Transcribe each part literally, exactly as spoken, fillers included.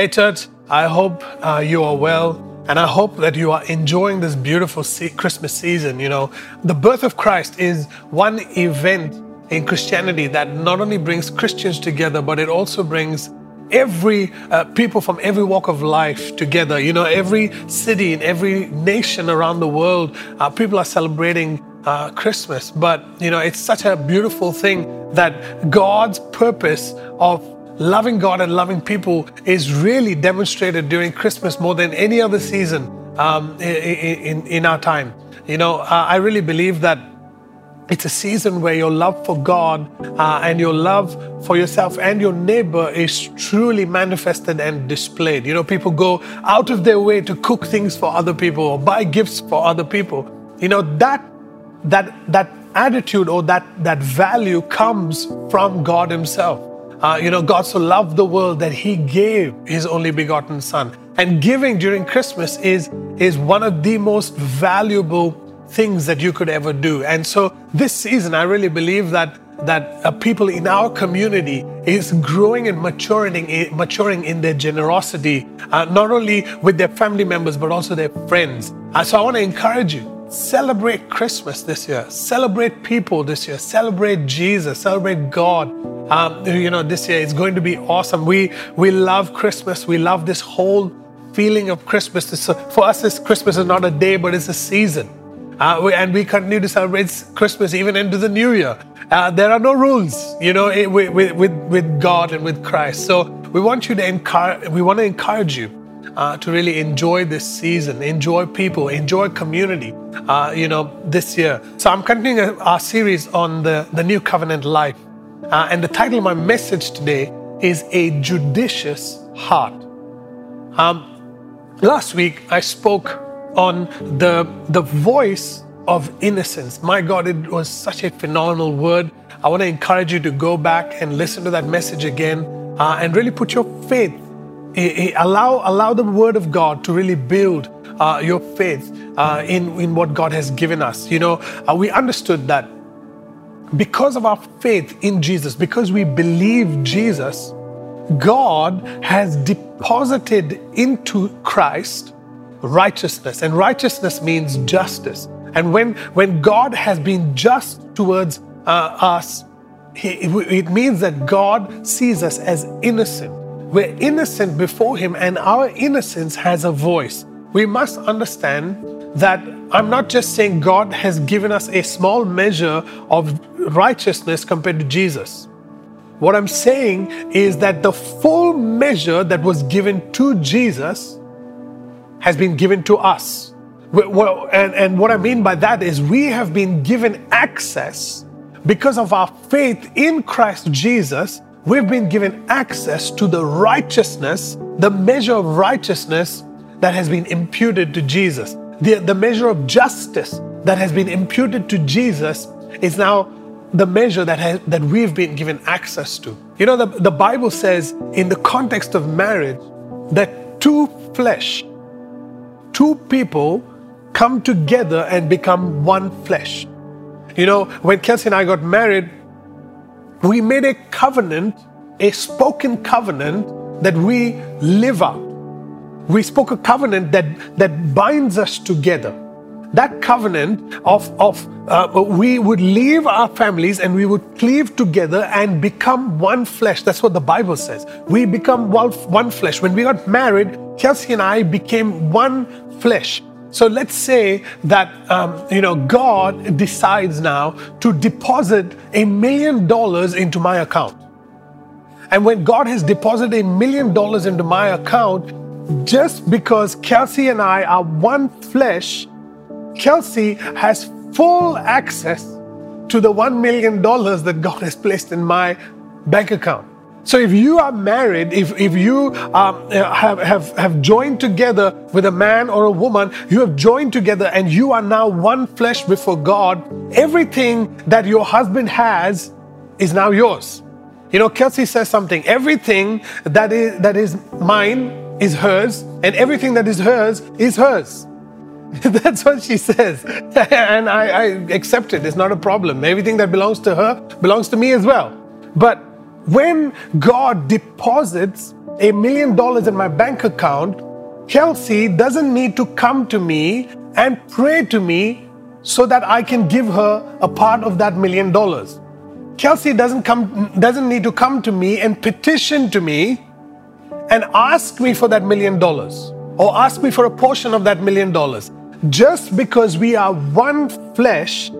Hey Turt, I hope uh, you are well, and I hope that you are enjoying this beautiful se- Christmas season. You know, the birth of Christ is one event in Christianity that not only brings Christians together, but it also brings every uh, people from every walk of life together. You know, every city and every nation around the world, uh, people are celebrating Uh, Christmas. But you know, it's such a beautiful thing that God's purpose of loving God and loving people is really demonstrated during Christmas more than any other season um, in, in our time. You know, uh, I really believe that it's a season where your love for God uh, and your love for yourself and your neighbor is truly manifested and displayed. You know, people go out of their way to cook things for other people or buy gifts for other people. You know, that That that attitude or that, that value comes from God himself. Uh, you know, God so loved the world that he gave his only begotten son. And giving during Christmas is, is one of the most valuable things that you could ever do. And so this season, I really believe that that uh, people in our community is growing and maturing, maturing in their generosity, uh, not only with their family members, but also their friends. Uh, so I want to encourage you. Celebrate Christmas this year. Celebrate people this year. Celebrate Jesus. Celebrate God. Um, you know, this year it's going to be awesome. We we love Christmas. We love this whole feeling of Christmas. This, for us, this Christmas is not a day, but it's a season. Uh, we, and we continue to celebrate Christmas even into the new year. Uh, there are no rules, you know, with with with God and with Christ. So we want you to encourage. We want to encourage you. Uh, to really enjoy this season, enjoy people, enjoy community, uh, you know, this year. So I'm continuing our series on the, the New Covenant life. Uh, and the title of my message today is A Judicious Heart. Um, last week, I spoke on the, the voice of innocence. My God, it was such a phenomenal word. I want to encourage you to go back and listen to that message again uh, and really put your faith Allow allow the word of God to really build uh, your faith uh, in, in what God has given us. You know, uh, we understood that because of our faith in Jesus, because we believe Jesus, God has deposited into Christ righteousness. And righteousness means justice. And when, when God has been just towards uh, us, he, it means that God sees us as innocent. We're innocent before him, and our innocence has a voice. We must understand that I'm not just saying God has given us a small measure of righteousness compared to Jesus. What I'm saying is that the full measure that was given to Jesus has been given to us. And what I mean by that is we have been given access because of our faith in Christ Jesus. We've been given access to the righteousness, the measure of righteousness that has been imputed to Jesus. The, the measure of justice that has been imputed to Jesus is now the measure that has, that we've been given access to. You know, the, the Bible says in the context of marriage that two flesh, two people come together and become one flesh. You know, when Kelsey and I got married, we made a covenant, a spoken covenant that we live out. We spoke a covenant that, that binds us together. That covenant of, of uh, we would leave our families and we would cleave together and become one flesh. That's what the Bible says. We become one flesh. When we got married, Kelsey and I became one flesh. So let's say that, um, you know, God decides now to deposit a million dollars into my account. And when God has deposited a million dollars into my account, just because Kelsey and I are one flesh, Kelsey has full access to the one million dollars that God has placed in my bank account. So if you are married, if, if you um, have, have, have joined together with a man or a woman, you have joined together and you are now one flesh before God, everything that your husband has is now yours. You know, Kelsey says something, everything that is, that is mine is hers, and everything that is hers is hers. That's what she says. And I, I accept it. It's not a problem. Everything that belongs to her belongs to me as well. But when God deposits a million dollars in my bank account, Kelsey doesn't need to come to me and pray to me so that I can give her a part of that million dollars. Kelsey doesn't come, doesn't need to come to me and petition to me and ask me for that million dollars or ask me for a portion of that million dollars. Just because we are one flesh,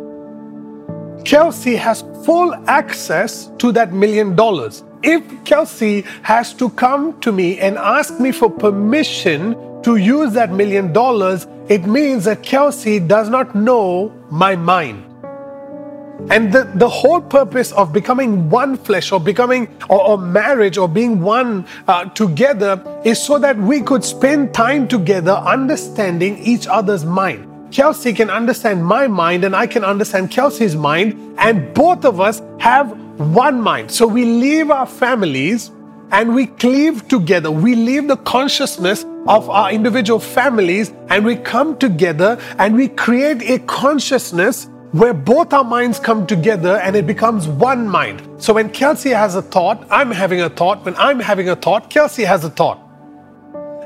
Kelsey has full access to that million dollars. If Kelsey has to come to me and ask me for permission to use that million dollars, it means that Kelsey does not know my mind. And the, the whole purpose of becoming one flesh or becoming or, or marriage or being one uh, together is so that we could spend time together understanding each other's mind. Kelsey can understand my mind and I can understand Kelsey's mind, and both of us have one mind. So we leave our families and we cleave together. We leave the consciousness of our individual families and we come together and we create a consciousness where both our minds come together and it becomes one mind. So when Kelsey has a thought, I'm having a thought. When I'm having a thought, Kelsey has a thought.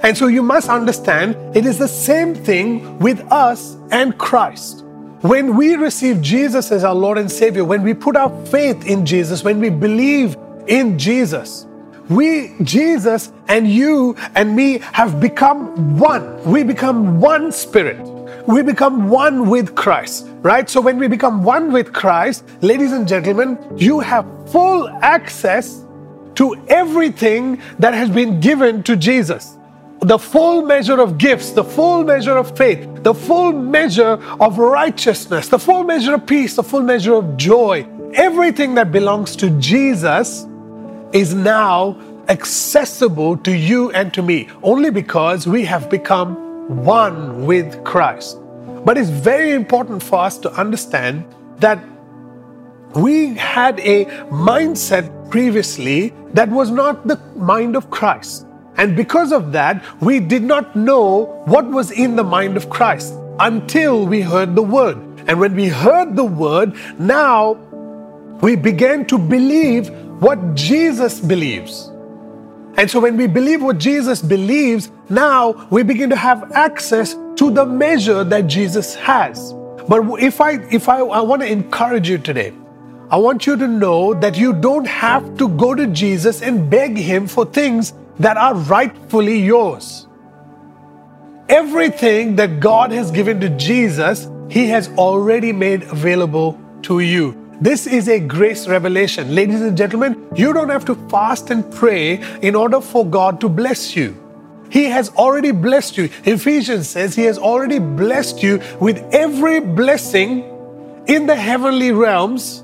And so you must understand, it is the same thing with us and Christ. When we receive Jesus as our Lord and Savior, when we put our faith in Jesus, when we believe in Jesus, we, Jesus and you and me have become one. We become one spirit. We become one with Christ, right? So when we become one with Christ, ladies and gentlemen, you have full access to everything that has been given to Jesus. The full measure of gifts, the full measure of faith, the full measure of righteousness, the full measure of peace, the full measure of joy. Everything that belongs to Jesus is now accessible to you and to me, only because we have become one with Christ. But it's very important for us to understand that we had a mindset previously that was not the mind of Christ. And because of that, we did not know what was in the mind of Christ until we heard the word. And when we heard the word, now we began to believe what Jesus believes. And so when we believe what Jesus believes, now we begin to have access to the measure that Jesus has. But if I, if I, I want to encourage you today, I want you to know that you don't have to go to Jesus and beg him for things that are rightfully yours. Everything that God has given to Jesus, he has already made available to you. This is a grace revelation. Ladies and gentlemen, you don't have to fast and pray in order for God to bless you. He has already blessed you. Ephesians says he has already blessed you with every blessing in the heavenly realms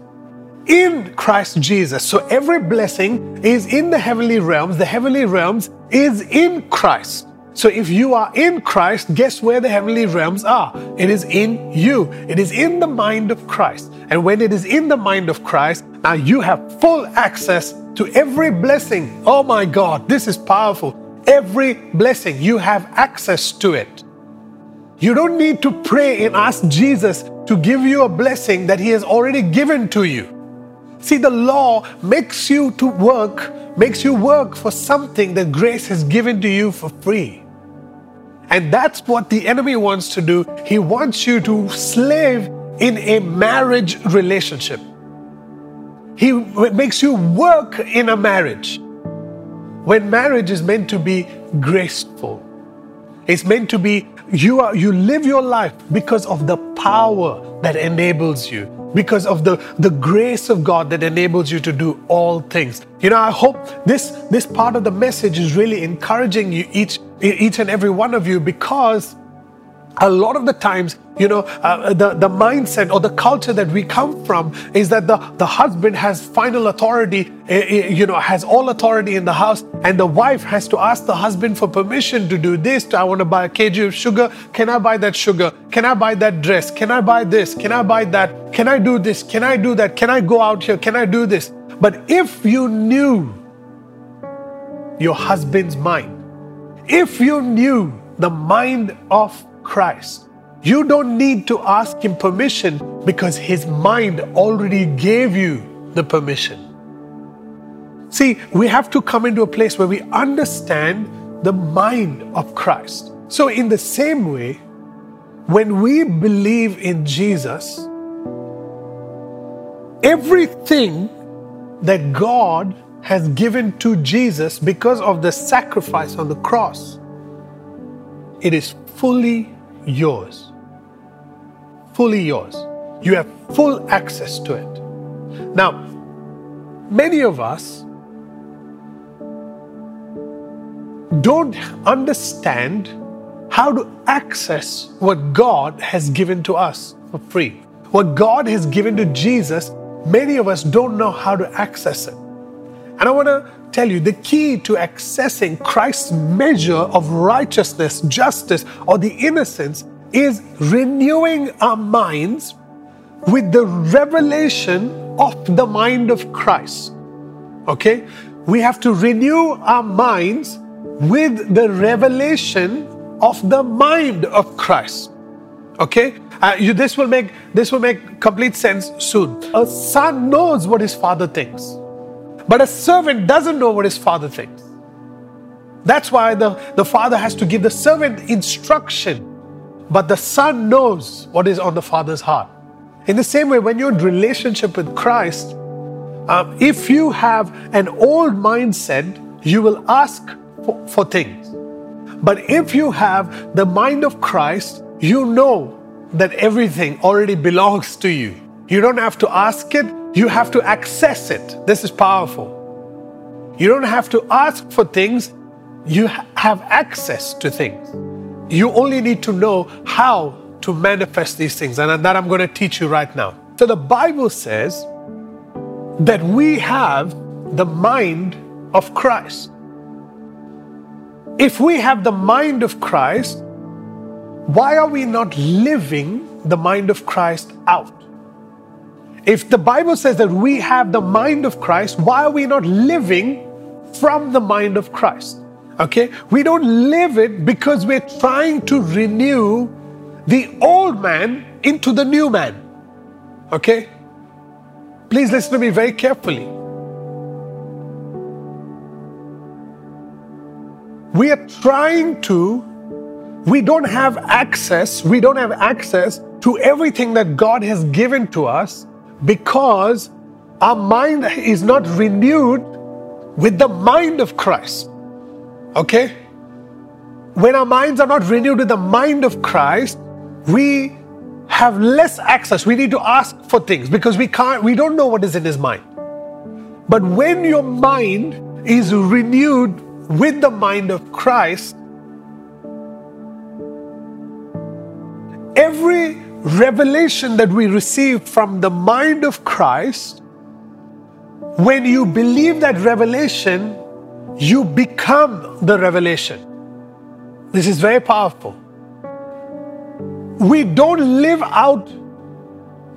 in Christ Jesus. So every blessing is in the heavenly realms. The heavenly realms is in Christ. So if you are in Christ, guess where the heavenly realms are? It is in you. It is in the mind of Christ. And when it is in the mind of Christ, now you have full access to every blessing. Oh my God, this is powerful. Every blessing, you have access to it. You don't need to pray and ask Jesus to give you a blessing that he has already given to you. See, the law makes you to work, makes you work for something that grace has given to you for free. And that's what the enemy wants to do. He wants you to slave in a marriage relationship. He makes you work in a marriage, when marriage is meant to be graceful. It's meant to be, you are, you live your life because of the power that enables you, because of the, the grace of God that enables you to do all things. You know, I hope this, this part of the message is really encouraging you, each, each and every one of you, because a lot of the times, you know, uh, the, the mindset or the culture that we come from is that the, the husband has final authority, uh, you know, has all authority in the house, and the wife has to ask the husband for permission to do this. To, I want to buy a kg of sugar. Can I buy that sugar? Can I buy that dress? Can I buy this? Can I buy that? Can I do this? Can I do that? Can I go out here? Can I do this? But if you knew your husband's mind, if you knew the mind of Christ, you don't need to ask him permission, because his mind already gave you the permission. See, we have to come into a place where we understand the mind of Christ. So in the same way, when we believe in Jesus, everything that God has given to Jesus because of the sacrifice on the cross, it is fully yours. Fully yours. You have full access to it. Now, many of us don't understand how to access what God has given to us for free. What God has given to Jesus, many of us don't know how to access it. And I want to tell you, the key to accessing Christ's measure of righteousness, justice, or the innocence is renewing our minds with the revelation of the mind of Christ. Okay? We have to renew our minds with the revelation of the mind of Christ. Okay? Uh, you, this will make this will make complete sense soon. A son knows what his father thinks. But a servant doesn't know what his father thinks. That's why the, the father has to give the servant instruction. But the son knows what is on the father's heart. In the same way, when you're in relationship with Christ, um, if you have an old mindset, you will ask for, for things. But if you have the mind of Christ, you know that everything already belongs to you. You don't have to ask it, you have to access it. This is powerful. You don't have to ask for things, you ha- have access to things. You only need to know how to manifest these things, and that I'm going to teach you right now. So the Bible says that we have the mind of Christ. If we have the mind of Christ, why are we not living the mind of Christ out? If the Bible says that we have the mind of Christ, why are we not living from the mind of Christ? Okay? We don't live it because we're trying to renew the old man into the new man. Okay? Please listen to me very carefully. We are trying to, we don't have access, we don't have access to everything that God has given to us because our mind is not renewed with the mind of Christ. Okay? When our minds are not renewed with the mind of Christ, we have less access. We need to ask for things because we can't, we don't know what is in his mind. But when your mind is renewed with the mind of Christ, every revelation that we receive from the mind of Christ, when you believe that revelation, you become the revelation. This is very powerful. We don't live out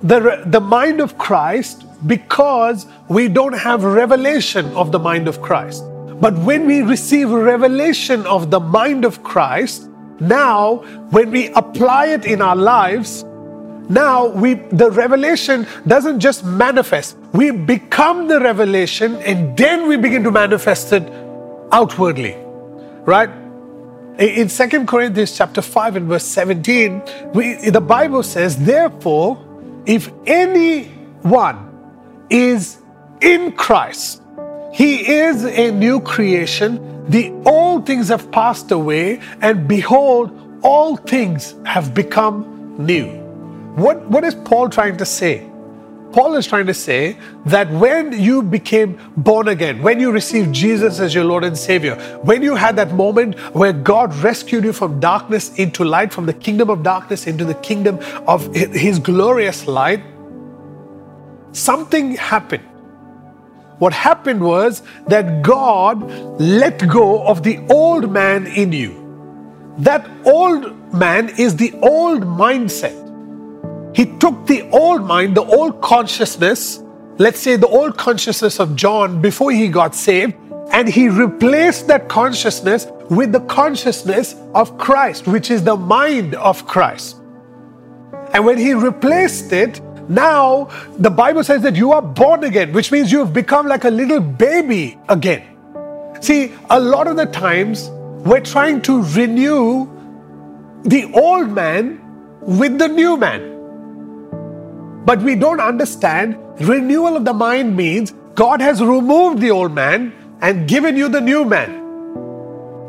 the, the mind of Christ because we don't have revelation of the mind of Christ. But when we receive revelation of the mind of Christ, now when we apply it in our lives, now we the revelation doesn't just manifest. We become the revelation and then we begin to manifest it outwardly. Right? In Second Corinthians chapter five and verse seventeen, we, the Bible says, therefore, if anyone is in Christ, he is a new creation. The old things have passed away, and behold, all things have become new. What, what is Paul trying to say? Paul is trying to say that when you became born again, when you received Jesus as your Lord and Savior, when you had that moment where God rescued you from darkness into light, from the kingdom of darkness into the kingdom of His glorious light, something happened. What happened was that God let go of the old man in you. That old man is the old mindset. He took the old mind, the old consciousness, let's say the old consciousness of John before he got saved, and he replaced that consciousness with the consciousness of Christ, which is the mind of Christ. And when he replaced it, Now, the Bible says that you are born again, which means you've become like a little baby again. See, a lot of the times, we're trying to renew the old man with the new man. But we don't understand renewal of the mind means God has removed the old man and given you the new man.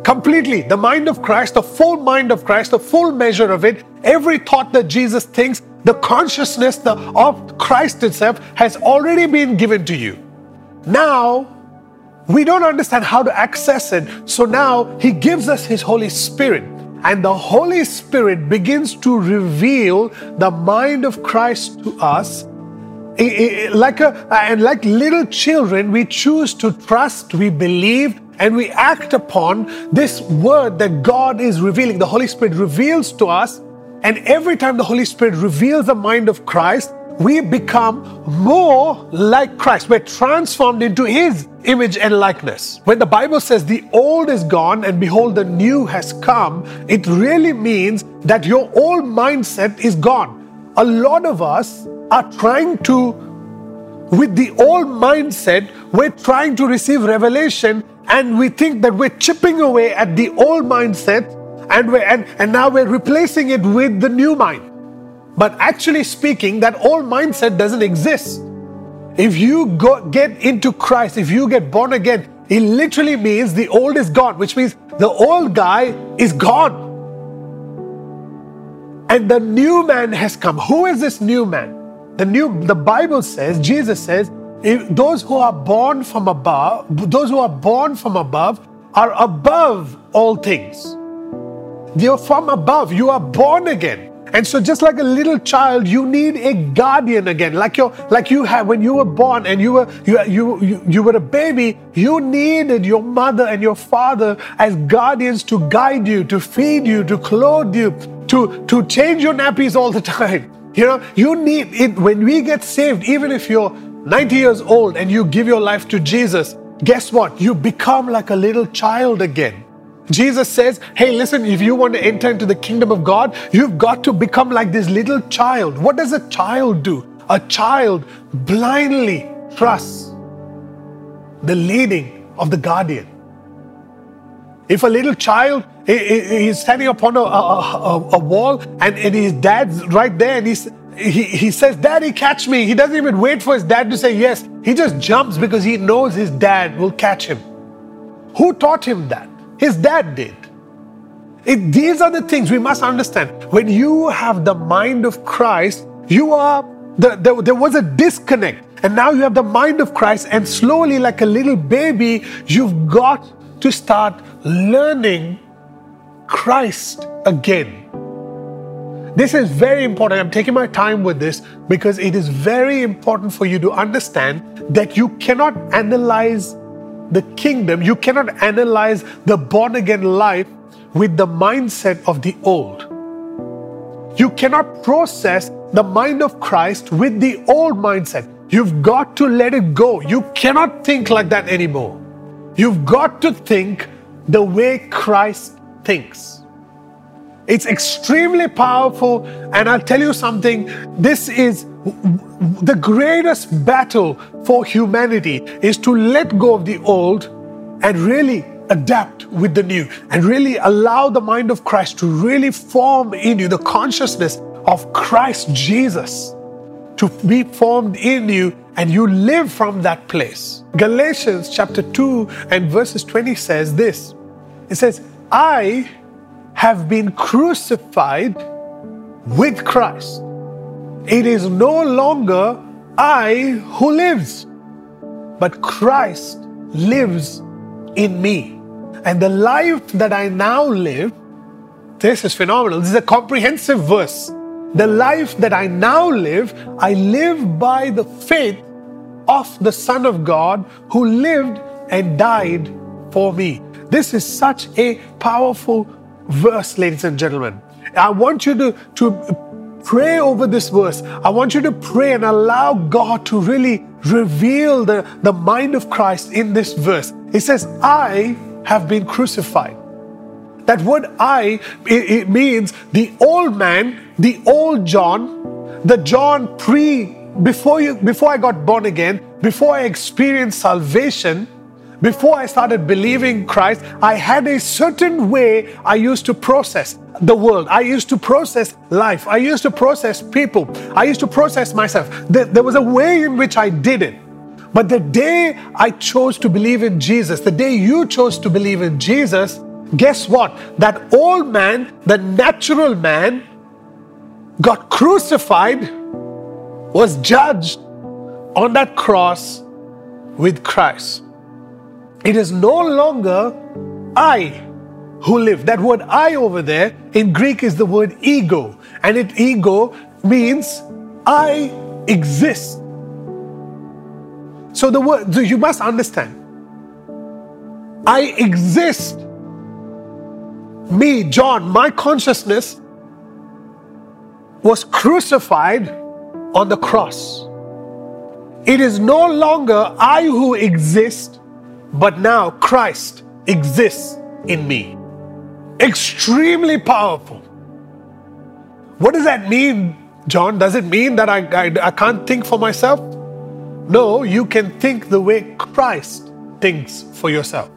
Completely, the mind of Christ, the full mind of Christ, the full measure of it, every thought that Jesus thinks, the consciousness the, of Christ itself has already been given to you. Now, we don't understand how to access it. So now, He gives us His Holy Spirit. And the Holy Spirit begins to reveal the mind of Christ to us. It, it, like a, and like little children, we choose to trust, we believe, and we act upon this word that God is revealing. The Holy Spirit reveals to us, and every time the Holy Spirit reveals the mind of Christ, we become more like Christ. We're transformed into His image and likeness. When the Bible says the old is gone and behold, the new has come, it really means that your old mindset is gone. A lot of us are trying to, with the old mindset, we're trying to receive revelation, and we think that we're chipping away at the old mindset and, we're, and, and now we're replacing it with the new mind. But actually speaking, that old mindset doesn't exist. If you go, get into Christ, if you get born again, it literally means the old is gone, which means the old guy is gone. And the new man has come. Who is this new man? The new, the Bible says, Jesus says, If those who are born from above, those who are born from above are above all things. You're from above, you are born again. And so just like a little child, you need a guardian again. Like you like you had when you were born and you were you, you you you were a baby, you needed your mother and your father as guardians to guide you, to feed you, to clothe you, to, to change your nappies all the time. You know, you need it when we get saved, even if you're ninety years old and you give your life to Jesus, guess what? You become like a little child again. Jesus says, hey, listen, if you want to enter into the kingdom of God, you've got to become like this little child. What does a child do? A child blindly trusts the leading of the guardian. If a little child is standing upon a, a, a, a wall and, and his dad's right there and he's He, he says, Daddy, catch me. He doesn't even wait for his dad to say yes. He just jumps because he knows his dad will catch him. Who taught him that? His dad did. It, these are the things we must understand. When you have the mind of Christ, you are, the, the, there was a disconnect. And now you have the mind of Christ, and slowly, like a little baby, you've got to start learning Christ again. This is very important. I'm taking my time with this because it is very important for you to understand that you cannot analyze the kingdom. You cannot analyze the born-again life with the mindset of the old. You cannot process the mind of Christ with the old mindset. You've got to let it go. You cannot think like that anymore. You've got to think the way Christ thinks. It's extremely powerful, and I'll tell you something, this is the greatest battle for humanity, is to let go of the old and really adapt with the new, and really allow the mind of Christ to really form in you the consciousness of Christ Jesus to be formed in you, and you live from that place. Galatians chapter two and verses twenty says this, it says, I have been crucified with Christ. It is no longer I who lives, but Christ lives in me. And the life that I now live, this is phenomenal. This is a comprehensive verse. The life that I now live, I live by the faith of the Son of God who lived and died for me. This is such a powerful verse, ladies and gentlemen. I want you to, to pray over this verse. I want you to pray and allow God to really reveal the, the mind of Christ in this verse. It says, I have been crucified. That word I, it, it means the old man, the old John, the John pre, before you, before I got born again, before I experienced salvation, before I started believing Christ, I had a certain way I used to process the world. I used to process life. I used to process people. I used to process myself. There, there was a way in which I did it. But the day I chose to believe in Jesus, the day you chose to believe in Jesus, guess what? That old man, the natural man, got crucified, was judged on that cross with Christ. It is no longer I who live. That word I over there in Greek is the word ego. And it ego means I exist. So the word, so you must understand, I exist. Me, John, my consciousness was crucified on the cross. It is no longer I who exist, but now Christ exists in me. Extremely powerful. What does that mean, John? Does it mean that I, I, I can't think for myself? No, you can think the way Christ thinks for yourself.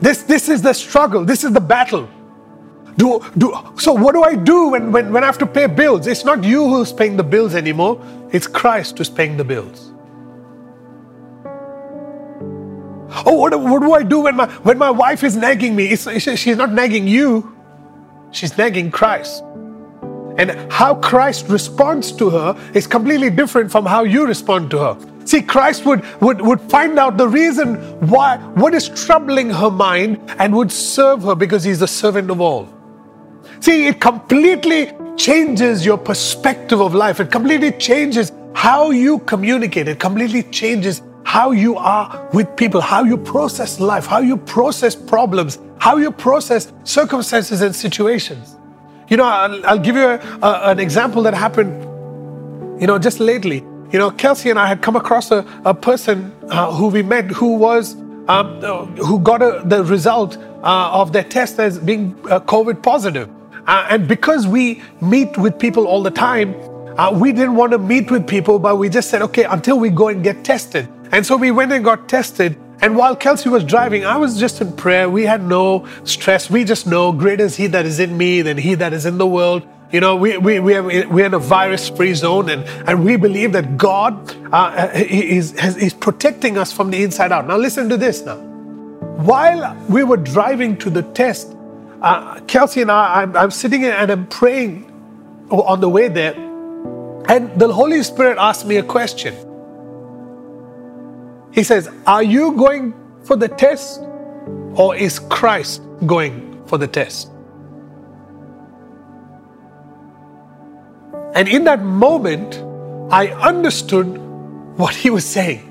This, this is the struggle. This is the battle. Do, do, so what do I do when, when, when I have to pay bills? It's not you who's paying the bills anymore. It's Christ who's paying the bills. Oh, what, what do I do when my, when my wife is nagging me? It's, she's not nagging you. She's nagging Christ. And how Christ responds to her is completely different from how you respond to her. See, Christ would, would, would find out the reason why, what is troubling her mind, and would serve her because he's the servant of all. See, it completely changes your perspective of life. It completely changes how you communicate. It completely changes how you are with people, how you process life, how you process problems, how you process circumstances and situations. You know, I'll, I'll give you a, a, an example that happened, you know, just lately. You know, Kelsey and I had come across a, a person uh, who we met who was, um, who got a, the result uh, of their test as being uh, COVID positive. Uh, and because we meet with people all the time, uh, we didn't want to meet with people, but we just said, okay, until we go and get tested. And so we went and got tested. And while Kelsey was driving, I was just in prayer. We had no stress. We just know greater is He that is in me than he that is in the world. You know, we, we, we have, we're in a virus-free zone, and, and we believe that God uh, is, is protecting us from the inside out. Now, listen to this now. While we were driving to the test, uh, Kelsey and I, I'm, I'm sitting and I'm praying on the way there, and the Holy Spirit asked me a question. He says, are you going for the test, or is Christ going for the test? And in that moment, I understood what he was saying.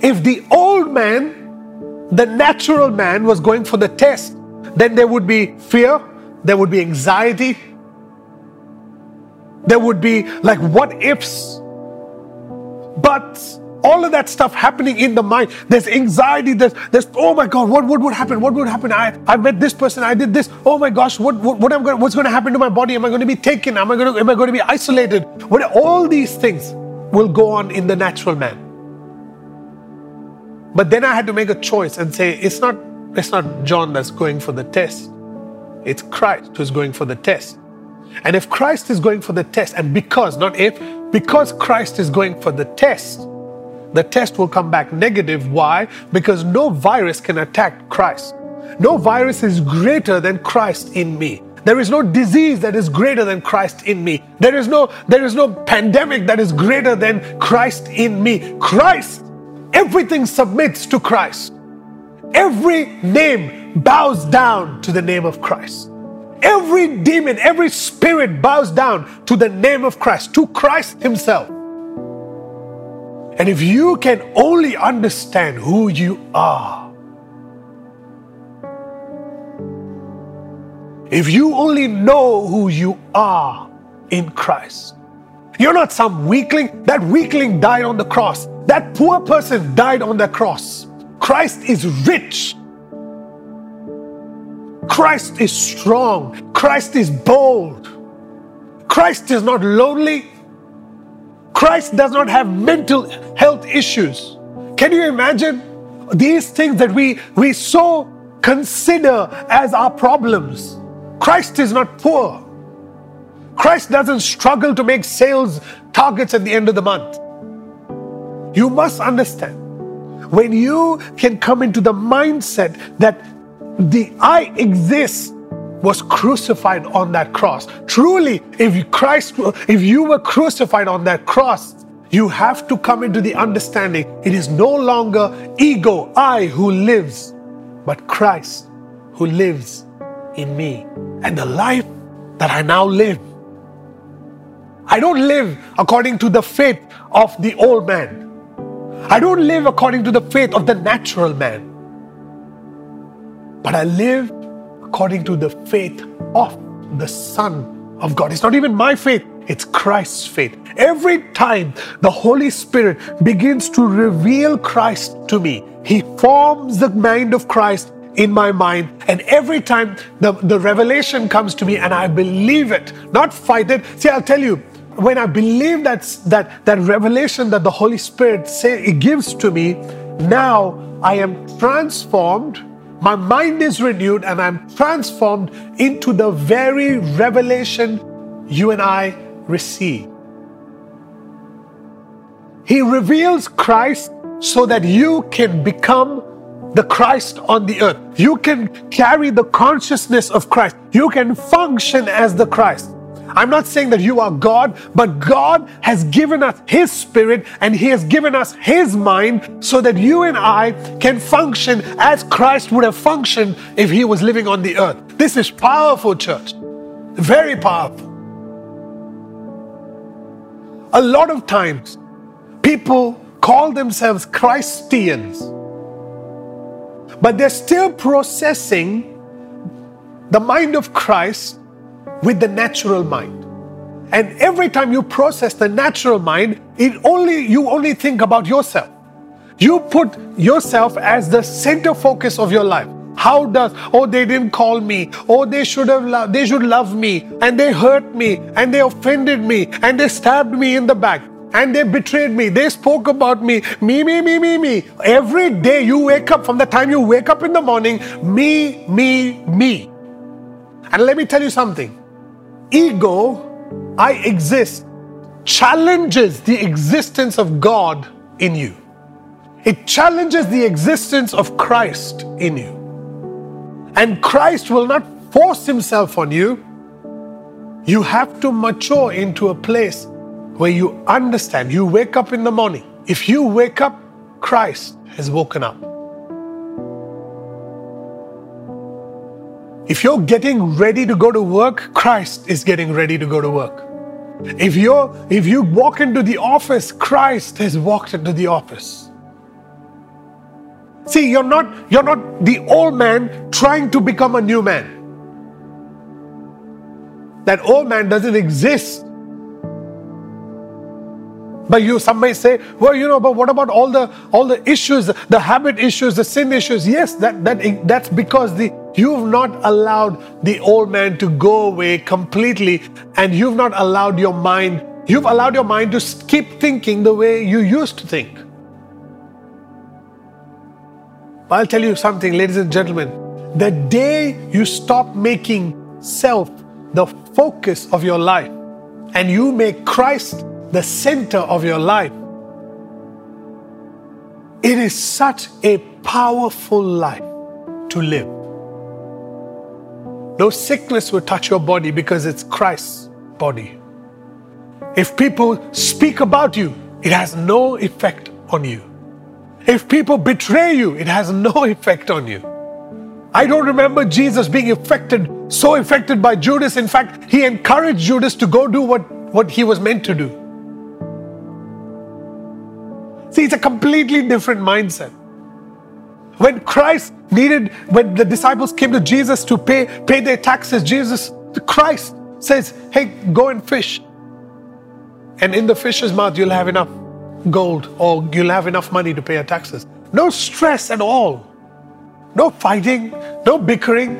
If the old man, the natural man, was going for the test, then there would be fear, there would be anxiety, there would be like what ifs, but all of that stuff happening in the mind. There's anxiety, there's, there's oh my God, what, what would happen? What would happen? I, I met this person, I did this. Oh my gosh, what, what, what am gonna, what's going to happen to my body? Am I going to be taken? Am I going to, am I going to be isolated? What, all these things will go on in the natural man. But then I had to make a choice and say, it's not, it's not John that's going for the test. It's Christ who's going for the test. And if Christ is going for the test, and because, not if, because Christ is going for the test, the test will come back negative. Why? Because no virus can attack Christ. No virus is greater than Christ in me. There is no disease that is greater than Christ in me. There is no, there is no pandemic that is greater than Christ in me. Christ, everything submits to Christ. Every name bows down to the name of Christ. Every demon, every spirit bows down to the name of Christ, to Christ Himself. And if you can only understand who you are, if you only know who you are in Christ, you're not some weakling. That weakling died on the cross. That poor person died on the cross. Christ is rich. Christ is strong. Christ is bold. Christ is not lonely. Christ does not have mental health issues. Can you imagine these things that we, we so consider as our problems? Christ is not poor. Christ doesn't struggle to make sales targets at the end of the month. You must understand, when you can come into the mindset that the I exist was crucified on that cross. Truly, if Christ, if you were crucified on that cross, you have to come into the understanding it is no longer ego, I who lives, but Christ who lives in me. And the life that I now live, I don't live according to the faith of the old man. I don't live according to the faith of the natural man. But I live according to the faith of the Son of God. It's not even my faith, it's Christ's faith. Every time the Holy Spirit begins to reveal Christ to me, He forms the mind of Christ in my mind. And every time the, the revelation comes to me and I believe it, not fight it. See, I'll tell you, when I believe that, that, that revelation that the Holy Spirit say, it gives to me, now I am transformed. My mind is renewed and I'm transformed into the very revelation you and I receive. He reveals Christ so that you can become the Christ on the earth. You can carry the consciousness of Christ. You can function as the Christ. I'm not saying that you are God, but God has given us His Spirit and He has given us His mind so that you and I can function as Christ would have functioned if He was living on the earth. This is powerful, church. Very powerful. A lot of times, people call themselves Christians, but they're still processing the mind of Christ with the natural mind. And every time you process the natural mind, it only you only think about yourself. You put yourself as the center focus of your life. How does, oh, they didn't call me, oh, they should have lo- they should love me, and they hurt me, and they offended me, and they stabbed me in the back, and they betrayed me, they spoke about me, me, me, me, me, me. Every day you wake up, from the time you wake up in the morning, me, me, me. And let me tell you something. Ego, I exist, challenges the existence of God in you. It challenges the existence of Christ in you. And Christ will not force Himself on you. You have to mature into a place where you understand. You wake up in the morning. If you wake up, Christ has woken up. If you're getting ready to go to work, Christ is getting ready to go to work. If you're, if you walk into the office, Christ has walked into the office. See, you're not, you're not the old man trying to become a new man. That old man doesn't exist. But you, some may say, well, you know, but what about all the all the issues, the habit issues, the sin issues? Yes, that that that's because the you've not allowed the old man to go away completely, and you've not allowed your mind, you've allowed your mind to keep thinking the way you used to think. But I'll tell you something, ladies and gentlemen, the day you stop making self the focus of your life, and you make Christ the center of your life, it is such a powerful life to live. No sickness will touch your body because it's Christ's body. If people speak about you, it has no effect on you. If people betray you, it has no effect on you. I don't remember Jesus being affected, so affected by Judas. In fact, He encouraged Judas to go do what, what he was meant to do. See, it's a completely different mindset. When Christ needed, when the disciples came to Jesus to pay, pay their taxes, Jesus, Christ says, hey, go and fish. And in the fish's mouth, you'll have enough gold, or you'll have enough money to pay your taxes. No stress at all. No fighting, no bickering.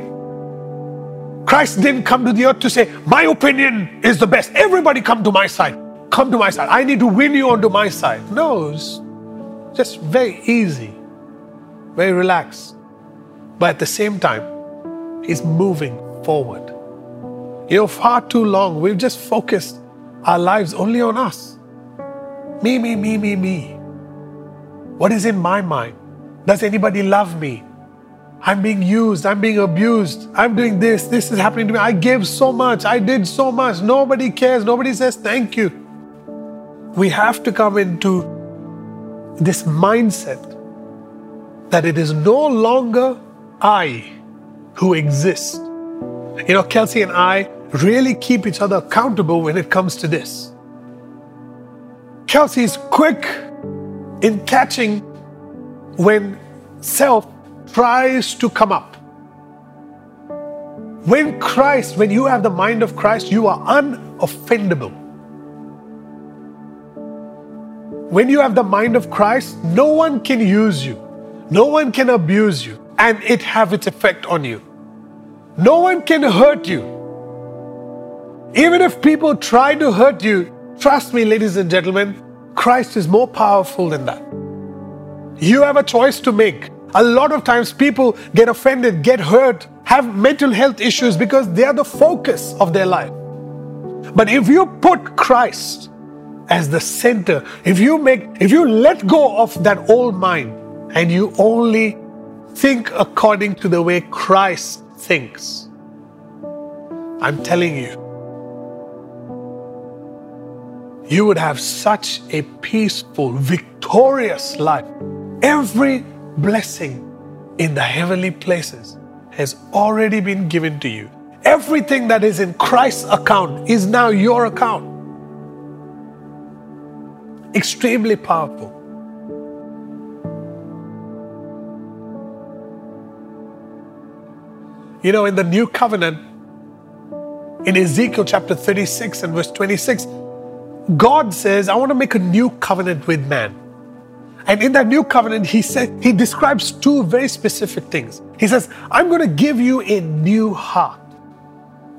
Christ didn't come to the earth to say, my opinion is the best. Everybody come to my side. Come to my side. I need to win you onto my side. No, it's just very easy, very relaxed. But at the same time, he's moving forward. You know, far too long, we've just focused our lives only on us. Me, me, me, me, me. What is in my mind? Does anybody love me? I'm being used. I'm being abused. I'm doing this. This is happening to me. I gave so much. I did so much. Nobody cares. Nobody says thank you. We have to come into this mindset that it is no longer I who exists. You know, Kelsey and I really keep each other accountable when it comes to this. Kelsey is quick in catching when self tries to come up. When Christ, when you have the mind of Christ, you are unoffendable. When you have the mind of Christ, no one can use you. No one can abuse you and it have its effect on you. No one can hurt you. Even if people try to hurt you, trust me, ladies and gentlemen, Christ is more powerful than that. You have a choice to make. A lot of times people get offended, get hurt, have mental health issues because they are the focus of their life. But if you put Christ as the center, if you make, if you let go of that old mind and you only think according to the way Christ thinks, I'm telling you, you would have such a peaceful, victorious life. Every blessing in the heavenly places has already been given to you. Everything that is in Christ's account is now your account. Extremely powerful. You know, in the new covenant, in Ezekiel chapter thirty-six and verse twenty-six, God says, I want to make a new covenant with man. And in that new covenant, he said, he describes two very specific things. He says, I'm going to give you a new heart.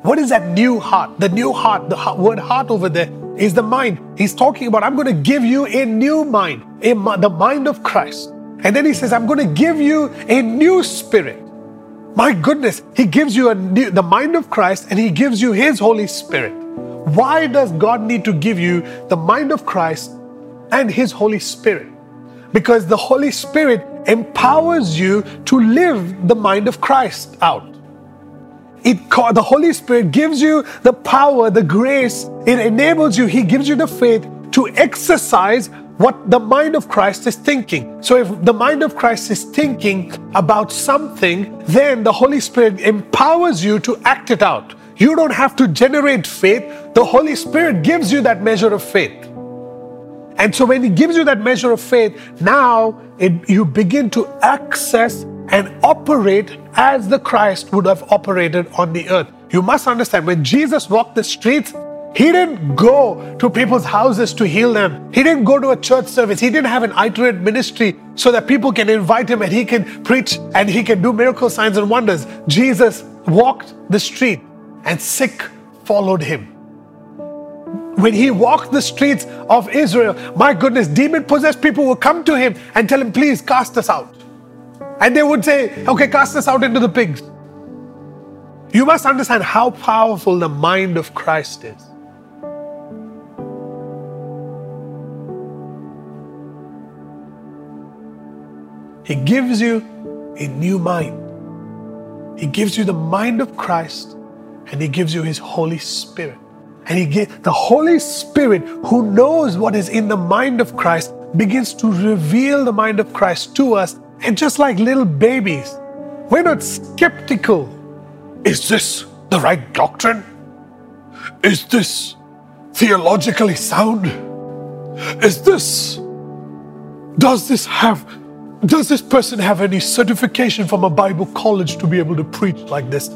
What is that new heart? The new heart, the word heart over there is the mind. He's talking about, I'm going to give you a new mind, a, the mind of Christ. And then he says, I'm going to give you a new spirit. My goodness, he gives you a new, the mind of Christ and he gives you his Holy Spirit. Why does God need to give you the mind of Christ and his Holy Spirit? Because the Holy Spirit empowers you to live the mind of Christ out. It, the Holy Spirit gives you the power, the grace. It enables you. He gives you the faith to exercise what the mind of Christ is thinking. So if the mind of Christ is thinking about something, then the Holy Spirit empowers you to act it out. You don't have to generate faith. The Holy Spirit gives you that measure of faith. And so when he gives you that measure of faith, now it, you begin to access and operate as the Christ would have operated on the earth. You must understand, when Jesus walked the streets, he didn't go to people's houses to heal them. He didn't go to a church service. He didn't have an itinerant ministry so that people can invite him and he can preach and he can do miracle signs and wonders. Jesus walked the street and sick followed him. When he walked the streets of Israel, my goodness, demon-possessed people would come to him and tell him, please cast us out. And they would say, okay, cast us out into the pigs. You must understand how powerful the mind of Christ is. He gives you a new mind. He gives you the mind of Christ and he gives you his Holy Spirit. And he gave, the Holy Spirit, who knows what is in the mind of Christ, begins to reveal the mind of Christ to us. And just like little babies, we're not skeptical. Is this the right doctrine? Is this theologically sound? Is this, does this have, does this person have any certification from a Bible college to be able to preach like this?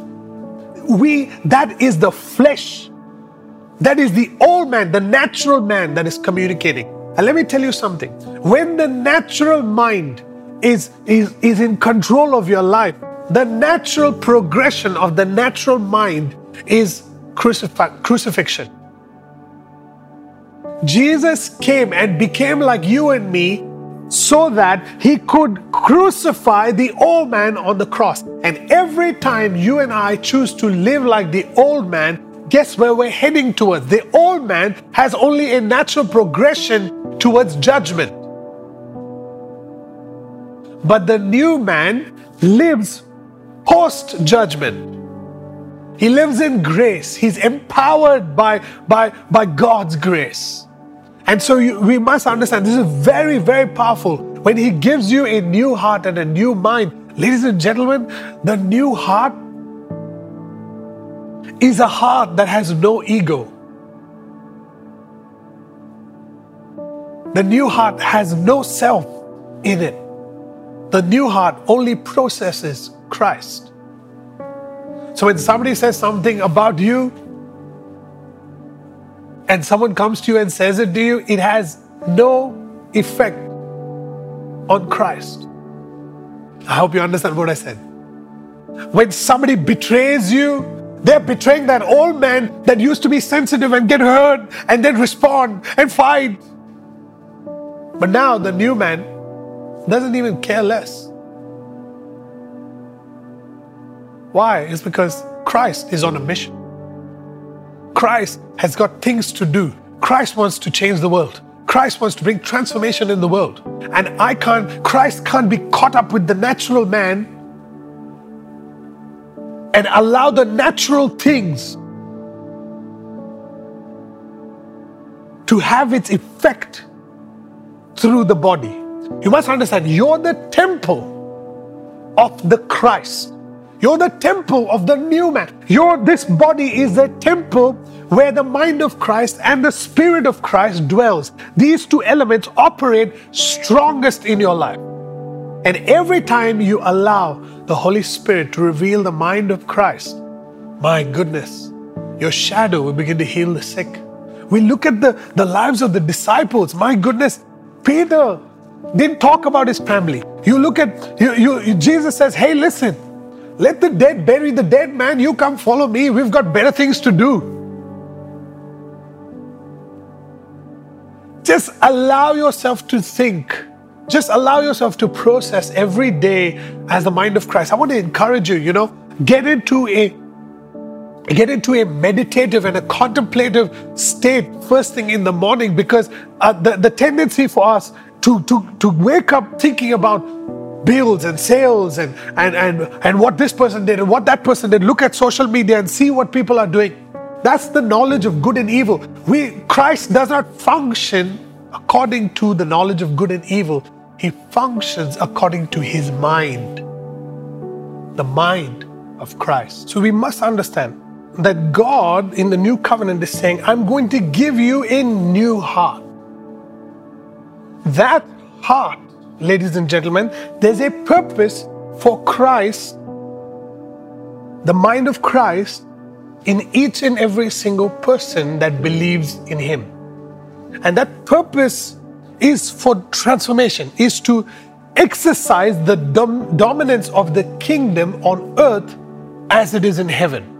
We, that is the flesh. That is the old man, the natural man that is communicating. And let me tell you something. When the natural mind is, is, is in control of your life, The natural progression of the natural mind is crucif- crucifixion. Jesus came and became like you and me so that he could crucify the old man on the cross. And every time you and I choose to live like the old man, guess where we're heading towards? The old man has only a natural progression towards judgment. But the new man lives post-judgment. He lives in grace. He's empowered by, by, by God's grace. And so you, we must understand, this is very, very powerful. When he gives you a new heart and a new mind, ladies and gentlemen, the new heart is a heart that has no ego. The new heart has no self in it. The new heart only processes Christ. So when somebody says something about you, and someone comes to you and says it to you, it has no effect on Christ. I hope you understand what I said. When somebody betrays you, they're betraying that old man that used to be sensitive and get hurt and then respond and fight. But now the new man doesn't even care less. Why? It's because Christ is on a mission. Christ has got things to do. Christ wants to change the world. Christ wants to bring transformation in the world. And I can't, Christ can't be caught up with the natural man and allow the natural things to have its effect through the body. You must understand, you're the temple of the Christ. You're the temple of the new man. Your, this body is a temple where the mind of Christ and the Spirit of Christ dwells. These two elements operate strongest in your life. And every time you allow the Holy Spirit to reveal the mind of Christ, my goodness, your shadow will begin to heal the sick. We look at the, the lives of the disciples. My goodness, Peter didn't talk about his family. You look at, you, you, Jesus says, hey, listen, let the dead bury the dead man. You come follow me. We've got better things to do. Just allow yourself to think. Just allow yourself to process every day as the mind of Christ. I want to encourage you, you know, get into a get into a meditative and a contemplative state first thing in the morning, because uh, the, the tendency for us to, to, to wake up thinking about bills and sales and, and, and, and what this person did and what that person did. Look at social media and see what people are doing. That's the knowledge of good and evil. We, Christ does not function according to the knowledge of good and evil. He functions according to his mind, the mind of Christ. So we must understand that God in the new covenant is saying, I'm going to give you a new heart. That heart, ladies and gentlemen, there's a purpose for Christ, the mind of Christ, in each and every single person that believes in him. And that purpose is for transformation, is to exercise the dom- dominance of the kingdom on earth as it is in heaven.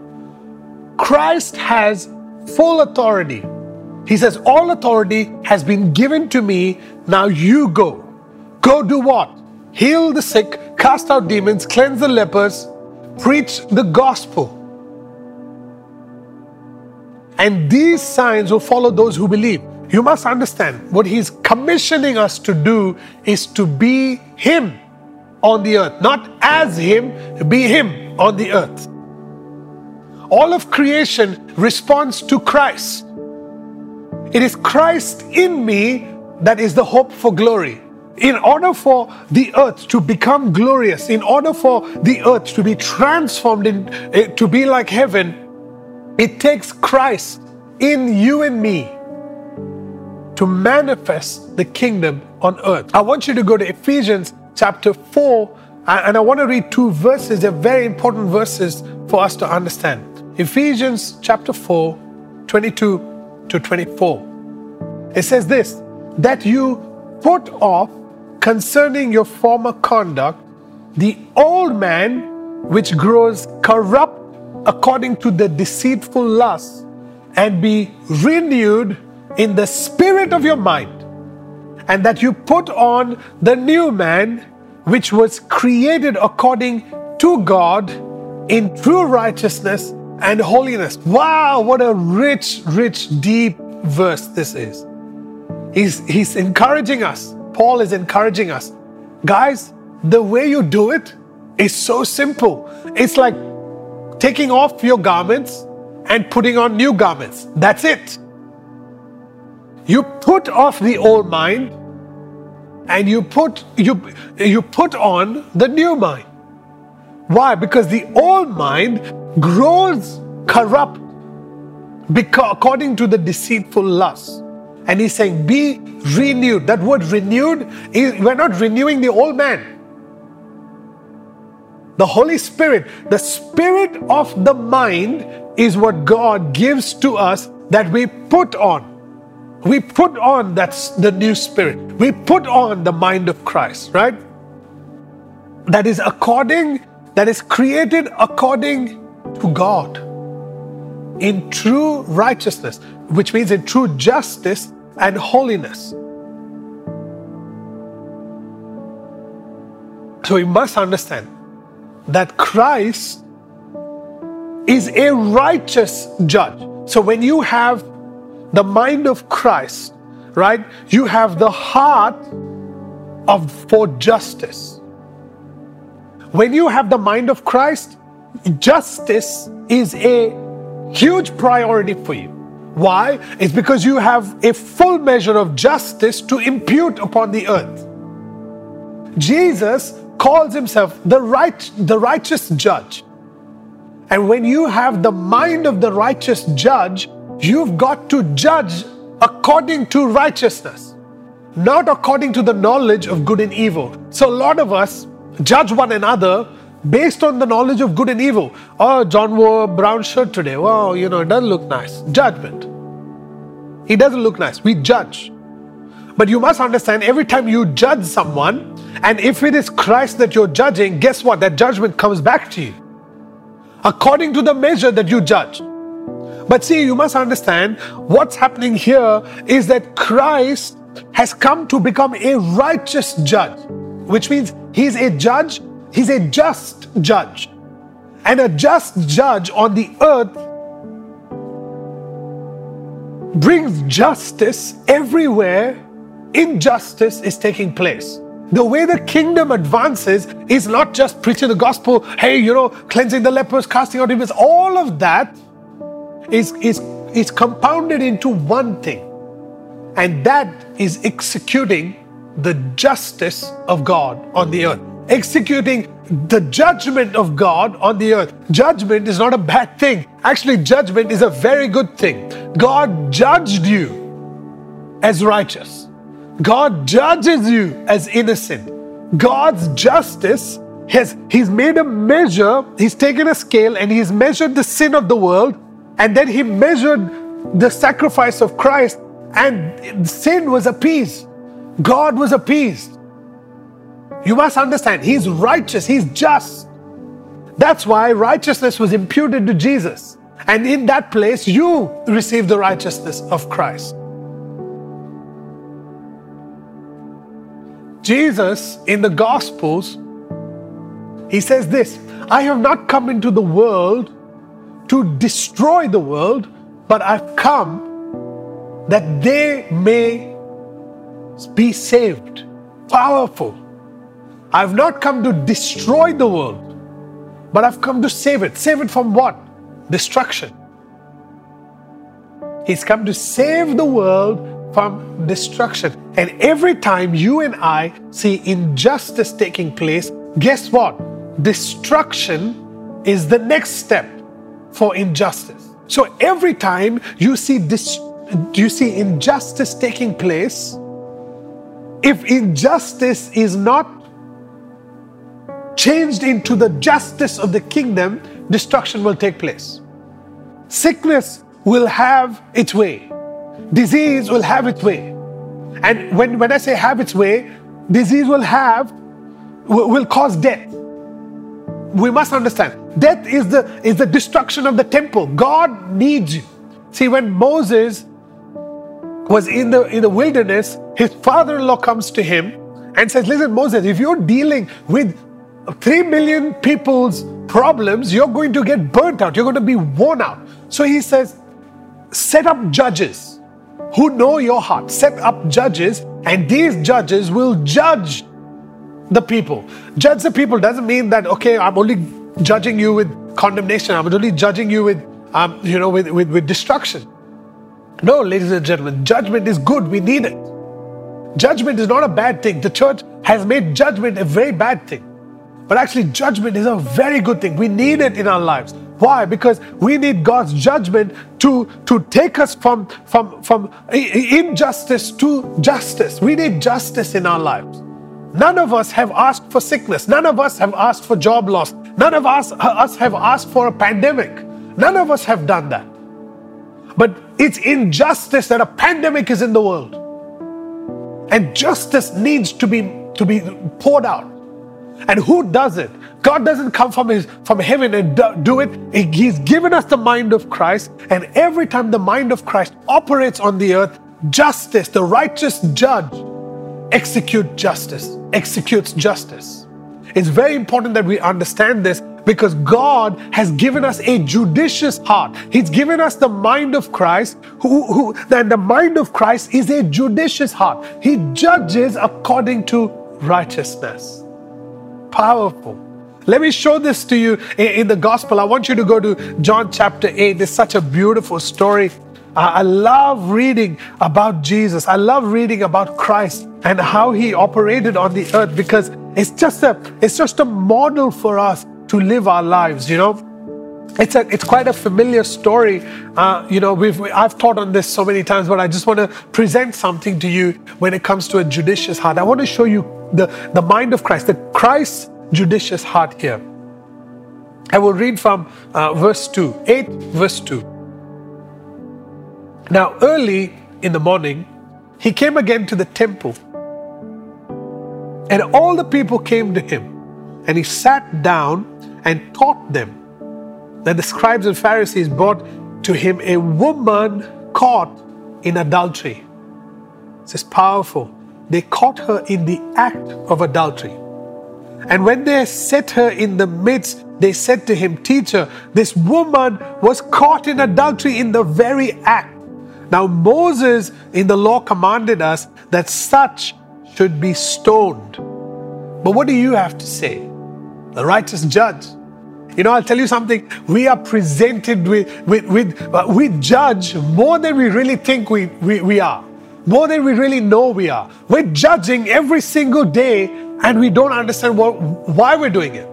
Christ has full authority. He says, all authority has been given to me, now you go. Go do what? Heal the sick, cast out demons, cleanse the lepers, preach the gospel. And these signs will follow those who believe. You must understand, what he's commissioning us to do is to be him on the earth. Not as him, be him on the earth. All of creation responds to Christ. It is Christ in me that is the hope for glory. In order for the earth to become glorious, in order for the earth to be transformed, in, to be like heaven, it takes Christ in you and me to manifest the kingdom on earth. I want you to go to Ephesians chapter four, and I want to read two verses. They're very important verses for us to understand. Ephesians chapter four, twenty-two to twenty-four. It says this, that you put off, concerning your former conduct, the old man which grows corrupt according to the deceitful lust, and be renewed in the spirit of your mind, and that you put on the new man, which was created according to God in true righteousness and holiness. Wow, what a rich, rich, deep verse this is. He's, he's encouraging us. Paul is encouraging us. Guys, the way you do it is so simple. It's like taking off your garments and putting on new garments. That's it. You put off the old mind and you put, you, you put on the new mind. Why? Because the old mind grows corrupt because, according to the deceitful lust. And he's saying, be renewed. That word renewed, we're not renewing the old man. The Holy Spirit, the spirit of the mind is what God gives to us that we put on. We put on that's the new spirit. We put on the mind of Christ, right? That is according, that is created according to God in true righteousness, which means in true justice and holiness. So we must understand that Christ is a righteous judge. So when you have the mind of Christ, right, you have the heart of for justice. When you have the mind of Christ, justice is a huge priority for you. Why? It's because you have a full measure of justice to impute upon the earth. Jesus calls himself the right, the righteous judge. And when you have the mind of the righteous judge, you've got to judge according to righteousness, not according to the knowledge of good and evil. So a lot of us judge one another based on the knowledge of good and evil. Oh, John wore a brown shirt today. Wow, you know, it doesn't look nice. Judgment. It doesn't look nice. We judge. But you must understand, every time you judge someone, and if it is Christ that you're judging, guess what? That judgment comes back to you according to the measure that you judge. But see, you must understand what's happening here is that Christ has come to become a righteous judge, which means he's a judge, he's a just judge. And a just judge on the earth brings justice everywhere injustice is taking place. The way the kingdom advances is not just preaching the gospel, hey, you know, cleansing the lepers, casting out demons, all of that. Is, is, is compounded into one thing, and that is executing the justice of God on the earth, executing the judgment of God on the earth. Judgment is not a bad thing. Actually, judgment is a very good thing. God judged you as righteous. God judges you as innocent. God's justice has, he's made a measure, he's taken a scale and he's measured the sin of the world. And then he measured the sacrifice of Christ and sin was appeased. God was appeased. You must understand, he's righteous, he's just. That's why righteousness was imputed to Jesus. And in that place, you receive the righteousness of Christ. Jesus, in the Gospels, he says this, I have not come into the world to destroy the world, but I've come that they may be saved. Powerful. I've not come to destroy the world, but I've come to save it. Save it from what? Destruction. He's come to save the world from destruction. And every time you and I see injustice taking place, guess what? Destruction is the next step for injustice. So every time you see this, you see injustice taking place, if injustice is not changed into the justice of the kingdom, destruction will take place. Sickness will have its way. Disease will have its way. And when, when I say have its way, disease will have, will cause death. we must understand, death is the, is the destruction of the temple. God needs you. See, when Moses was in the, in the wilderness, his father-in-law comes to him and says, listen, Moses, if you're dealing with three million people's problems, you're going to get burnt out. You're going to be worn out. So he says, set up judges who know your heart. Set up judges, and these judges will judge the people. Judge the people doesn't mean that, okay, I'm only judging you with condemnation. I'm only judging you with, um, you know, with, with, with destruction. No, ladies and gentlemen, judgment is good. We need it. Judgment is not a bad thing. The church has made judgment a very bad thing. But actually, judgment is a very good thing. We need it in our lives. Why? Because we need God's judgment to, to take us from, from, from injustice to justice. We need justice in our lives. None of us have asked for sickness. None of us have asked for job loss. None of us, us have asked for a pandemic. None of us have done that. But it's injustice that a pandemic is in the world. And justice needs to be, to be poured out. And who does it? God doesn't come from his, from heaven and do it. He's given us the mind of Christ. And every time the mind of Christ operates on the earth, justice, the righteous judge, execute justice, executes justice. It's very important that we understand this, because God has given us a judicious heart. He's given us the mind of Christ, who, who and the mind of Christ is a judicious heart. He judges according to righteousness. Powerful. Let me show this to you in the gospel. I want you to go to John chapter eight. It's such a beautiful story. I love reading about Jesus. I love reading about Christ and how he operated on the earth, because it's just a, it's just a model for us to live our lives, you know. It's a, it's quite a familiar story. Uh, you know, we've, we, I've taught on this so many times, but I just want to present something to you when it comes to a judicious heart. I want to show you the, the mind of Christ, the Christ's judicious heart here. I will read from uh, verse two, eight, verse two. Now early in the morning, he came again to the temple, and all the people came to him, and he sat down and taught them. Then the scribes and Pharisees brought to him a woman caught in adultery. This is powerful. They caught her in the act of adultery. And when they set her in the midst, they said to him, Teacher, this woman was caught in adultery in the very act. Now Moses in the law commanded us that such should be stoned. But what do you have to say? The righteous judge. You know, I'll tell you something. We are presented with, with, with uh, we judge more than we really think we, we, we are. More than we really know we are. We're judging every single day, and we don't understand what, why we're doing it.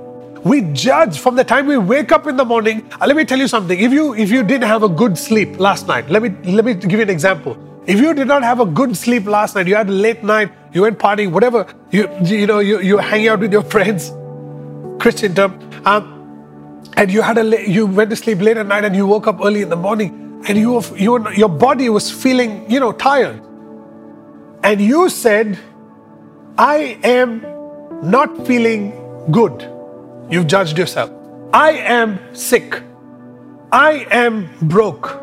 We judge from the time we wake up in the morning. Uh, let me tell you something. If you if you didn't have a good sleep last night, let me let me give you an example. If you did not have a good sleep last night, you had a late night, you went partying, whatever, you you know, you you hang out with your friends, Christian term, um, and you had a you went to sleep late at night, and you woke up early in the morning, and you were, you were, your body was feeling, you know, tired, and you said, I am not feeling good. You've judged yourself. I am sick. I am broke.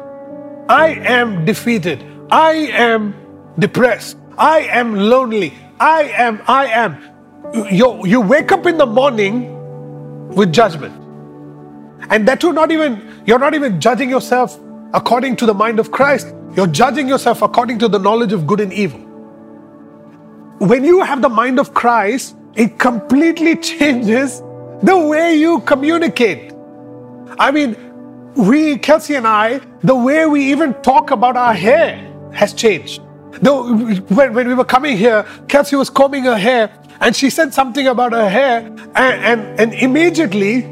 I am defeated. I am depressed. I am lonely. I am, I am. You, you wake up in the morning with judgment. And that you're not even, you're not even judging yourself according to the mind of Christ. You're judging yourself according to the knowledge of good and evil. When you have the mind of Christ, it completely changes the way you communicate. I mean, we, Kelsey and I, the way we even talk about our hair has changed. Though when, when we were coming here, Kelsey was combing her hair, and she said something about her hair, and, and, and immediately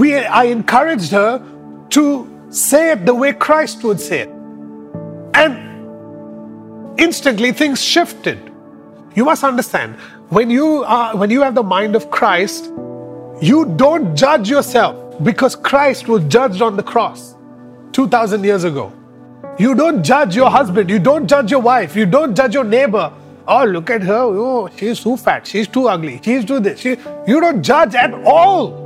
we, I encouraged her to say it the way Christ would say it. And instantly things shifted. You must understand, when you, are, when you have the mind of Christ, you don't judge yourself, because Christ was judged on the cross two thousand years ago. You don't judge your husband. You don't judge your wife. You don't judge your neighbor. Oh, look at her. Oh, she's too fat. She's too ugly. She's too this. She, you don't judge at all.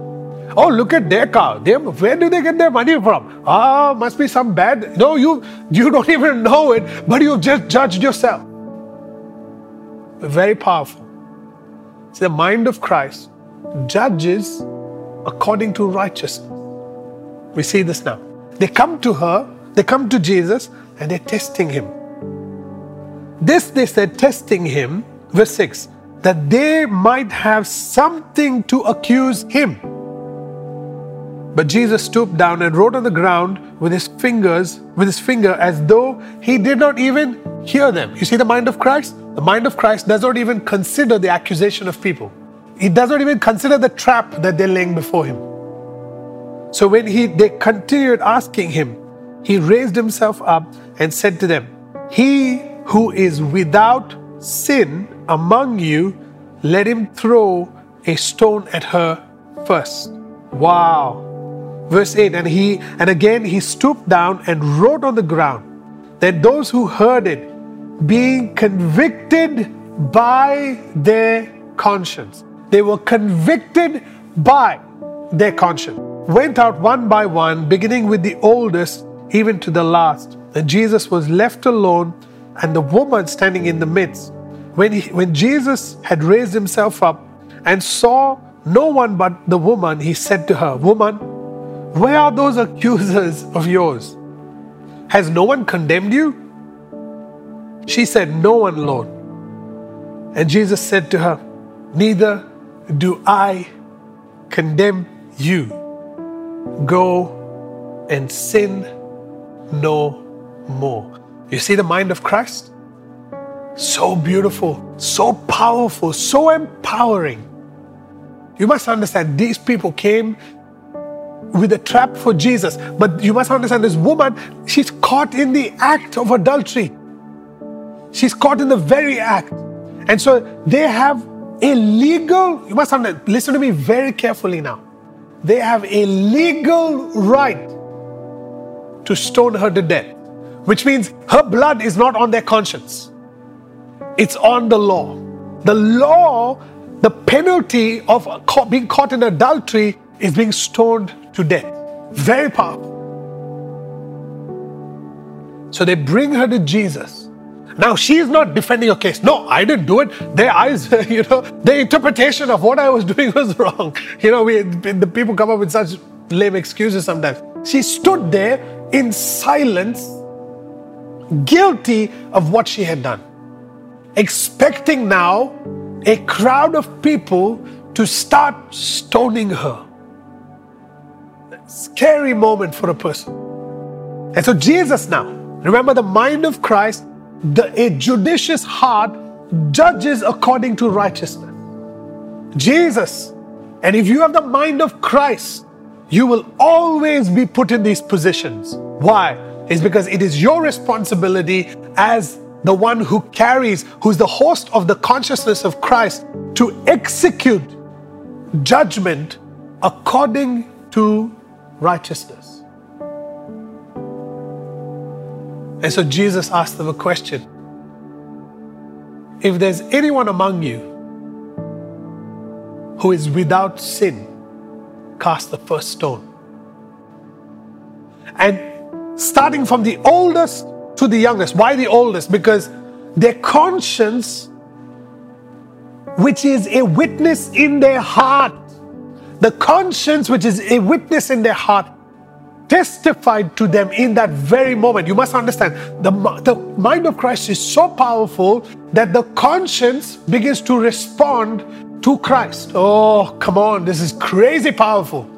Oh, look at their car. They, where do they get their money from? Ah, must be some bad. No, you, you don't even know it, but you've just judged yourself. Very powerful. It's the mind of Christ judges according to righteousness. We see this now. They come to her, they come to Jesus, and they're testing him. This they said, testing him, verse six, that they might have something to accuse him. But Jesus stooped down and wrote on the ground with his fingers, with his finger, as though he did not even hear them. You see the mind of Christ? The mind of Christ does not even consider the accusation of people. He does not even consider the trap that they're laying before him. So when he, they continued asking him, he raised himself up and said to them, "He who is without sin among you, let him throw a stone at her first." Wow. Verse eight, and he and again he stooped down and wrote on the ground. Then those who heard it, being convicted by their conscience, they were convicted by their conscience, went out one by one, beginning with the oldest, even to the last. And Jesus was left alone, and the woman standing in the midst. When, he, when Jesus had raised himself up and saw no one but the woman, he said to her, "Woman, where are those accusers of yours? Has no one condemned you?" She said, "No one, Lord." And Jesus said to her, "Neither do I condemn you. Go and sin no more." You see the mind of Christ? So beautiful, so powerful, so empowering. You must understand, these people came with a trap for Jesus. But you must understand, this woman, she's caught in the act of adultery. She's caught in the very act. And so they have a legal, you must understand, listen to me very carefully now. They have a legal right to stone her to death, which means her blood is not on their conscience. It's on the law. The law, the penalty of being caught in adultery is being stoned to death. Very powerful. So they bring her to Jesus. Now she is not defending your case. No, I didn't do it. Their eyes, you know, their interpretation of what I was doing was wrong. You know, we, the people come up with such lame excuses sometimes. She stood there in silence, guilty of what she had done, expecting now a crowd of people to start stoning her. A scary moment for a person. And so Jesus now, remember the mind of Christ, the, a judicious heart judges according to righteousness. Jesus, and if you have the mind of Christ, you will always be put in these positions. Why? It's because it is your responsibility as the one who carries, who's the host of the consciousness of Christ, to execute judgment according to righteousness. And so Jesus asked them a question. If there's anyone among you who is without sin, cast the first stone. And starting from the oldest to the youngest. Why the oldest? Because their conscience, which is a witness in their heart, the conscience which is a witness in their heart, testified to them in that very moment. You must understand, the, the mind of Christ is so powerful that the conscience begins to respond to Christ. Oh, come on, this is crazy powerful.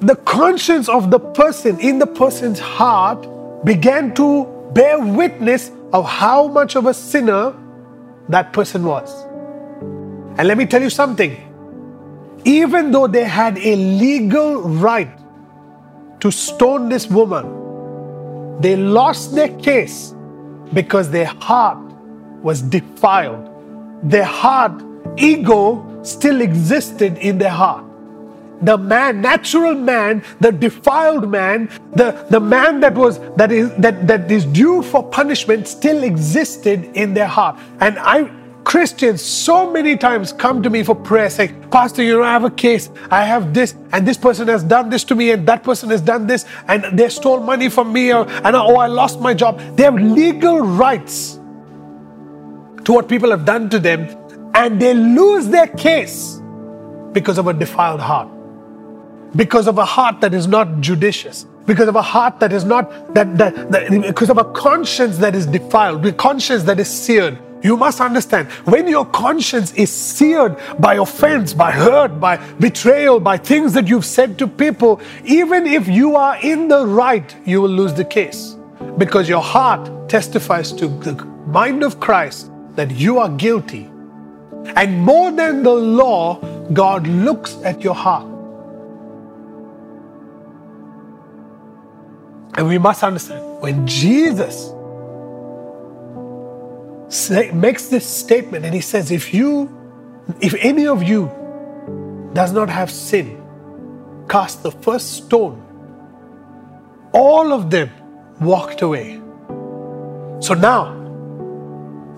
The conscience of the person, in the person's heart, began to bear witness of how much of a sinner that person was. And let me tell you something. Even though they had a legal right to stone this woman, they lost their case because their heart was defiled. Their heart, ego, still existed in their heart. The man, natural man, the defiled man, the, the man that was that is that, that is due for punishment still existed in their heart. And I Christians so many times come to me for prayer saying, Pastor, you know, I have a case, I have this, and this person has done this to me, and that person has done this, and they stole money from me, or, and oh, I lost my job. They have legal rights to what people have done to them, and they lose their case because of a defiled heart, because of a heart that is not judicious, because of a heart that is not, that, that, that because of a conscience that is defiled, a conscience that is seared. You must understand, when your conscience is seared by offense, by hurt, by betrayal, by things that you've said to people, even if you are in the right, you will lose the case. Because your heart testifies to the mind of Christ that you are guilty. And more than the law, God looks at your heart. And we must understand, when Jesus say, makes this statement and he says, if you, if any of you does not have sin, cast the first stone, all of them walked away. So now,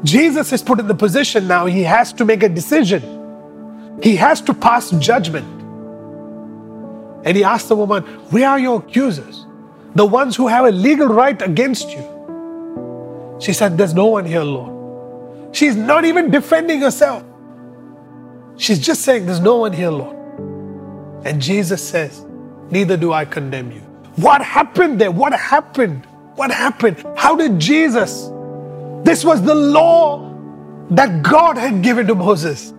Jesus is put in the position now, he has to make a decision. He has to pass judgment. And he asked the woman, where are your accusers? The ones who have a legal right against you. She said, there's no one here, Lord. She's not even defending herself. She's just saying, there's no one here, Lord. And Jesus says, neither do I condemn you. What happened there? What happened? What happened? How did Jesus? This was the law that God had given to Moses.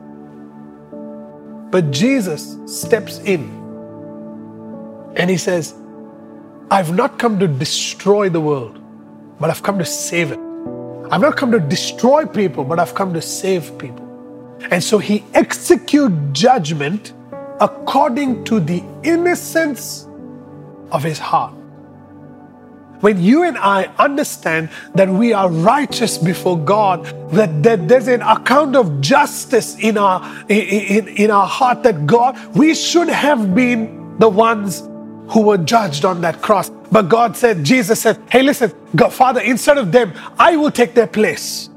But Jesus steps in and he says, I've not come to destroy the world, but I've come to save it. I've not come to destroy people, but I've come to save people. And so he executes judgment according to the innocence of his heart. When you and I understand that we are righteous before God, that, that there's an account of justice in our, in, in our heart, that God, we should have been the ones who were judged on that cross. But God said, Jesus said, hey, listen, God, Father, instead of them, I will take their place.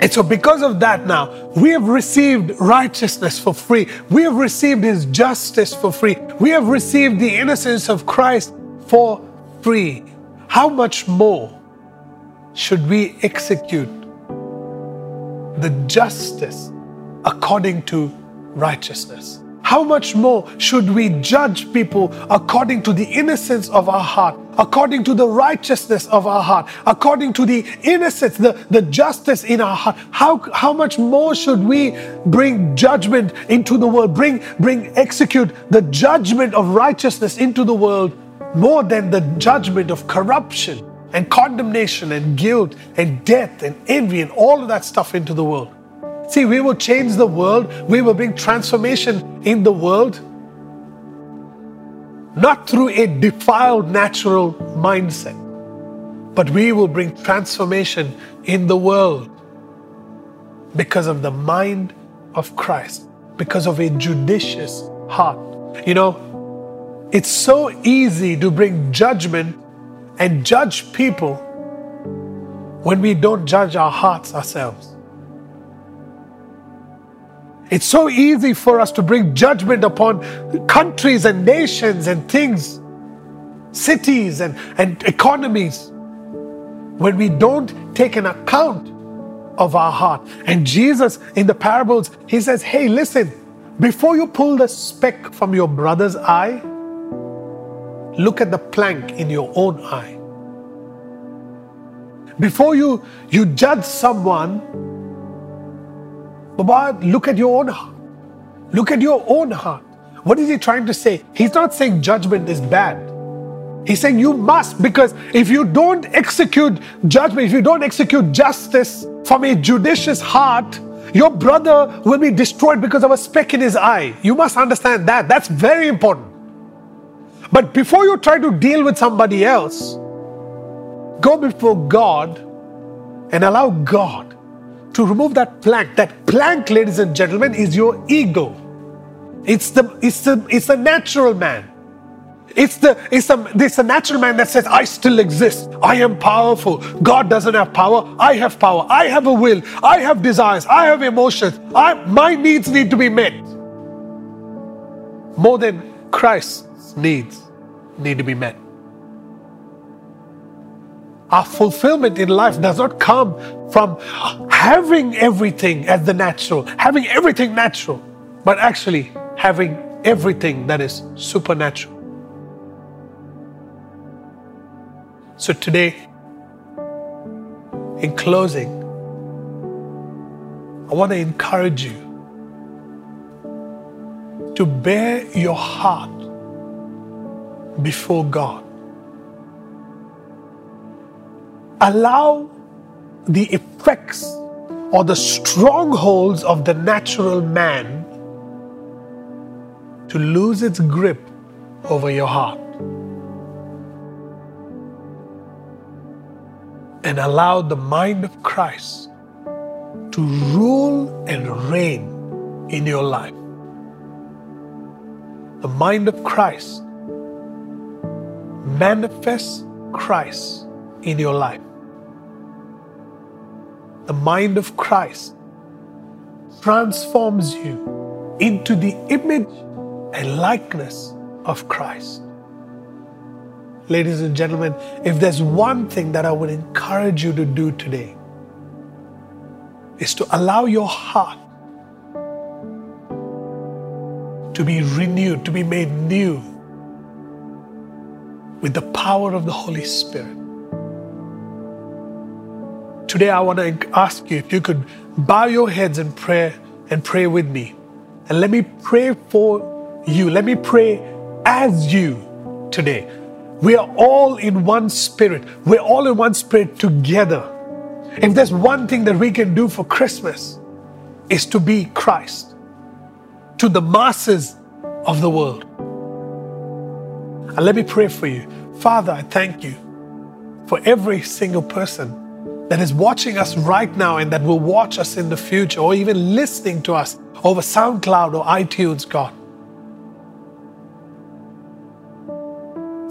And so because of that now, we have received righteousness for free. We have received his justice for free. We have received the innocence of Christ for free. How much more should we execute the justice according to righteousness? How much more should we judge people according to the innocence of our heart, according to the righteousness of our heart, according to the innocence, the, the justice in our heart? How, how much more should we bring judgment into the world, bring, bring, execute the judgment of righteousness into the world more than the judgment of corruption and condemnation and guilt and death and envy and all of that stuff into the world? See, we will change the world. We will bring transformation in the world, not through a defiled natural mindset, but we will bring transformation in the world because of the mind of Christ, because of a judicious heart. You know, it's so easy to bring judgment and judge people when we don't judge our hearts ourselves. It's so easy for us to bring judgment upon countries and nations and things, cities and, and economies, when we don't take an account of our heart. And Jesus, in the parables, he says, hey, listen, before you pull the speck from your brother's eye, look at the plank in your own eye. Before you, you judge someone, Baba, look at your own heart. Look at your own heart. What is he trying to say? He's not saying judgment is bad. He's saying you must, because if you don't execute judgment, if you don't execute justice from a judicious heart, your brother will be destroyed because of a speck in his eye. You must understand that. That's very important. But before you try to deal with somebody else, go before God and allow God to remove that plank. That plank, ladies and gentlemen, is your ego. It's the, it's the, it's the natural man. It's the, it's the, it's the natural man that says, I still exist. I am powerful. God doesn't have power. I have power. I have a will. I have desires. I have emotions. I, my needs need to be met. More than Christ's needs need to be met. Our fulfillment in life does not come from having everything as the natural, having everything natural, but actually having everything that is supernatural. So today, in closing, I want to encourage you to bear your heart before God. Allow the effects or the strongholds of the natural man to lose its grip over your heart. And allow the mind of Christ to rule and reign in your life. The mind of Christ manifests Christ in your life. The mind of Christ transforms you into the image and likeness of Christ. Ladies and gentlemen, if there's one thing that I would encourage you to do today, is to allow your heart to be renewed, to be made new with the power of the Holy Spirit. Today, I want to ask you if you could bow your heads in prayer and pray with me. And let me pray for you. Let me pray as you today. We are all in one spirit. We're all in one spirit together. If there's one thing that we can do for Christmas, is to be Christ to the masses of the world. And let me pray for you. Father, I thank you for every single person that is watching us right now and that will watch us in the future, or even listening to us over SoundCloud or iTunes, God.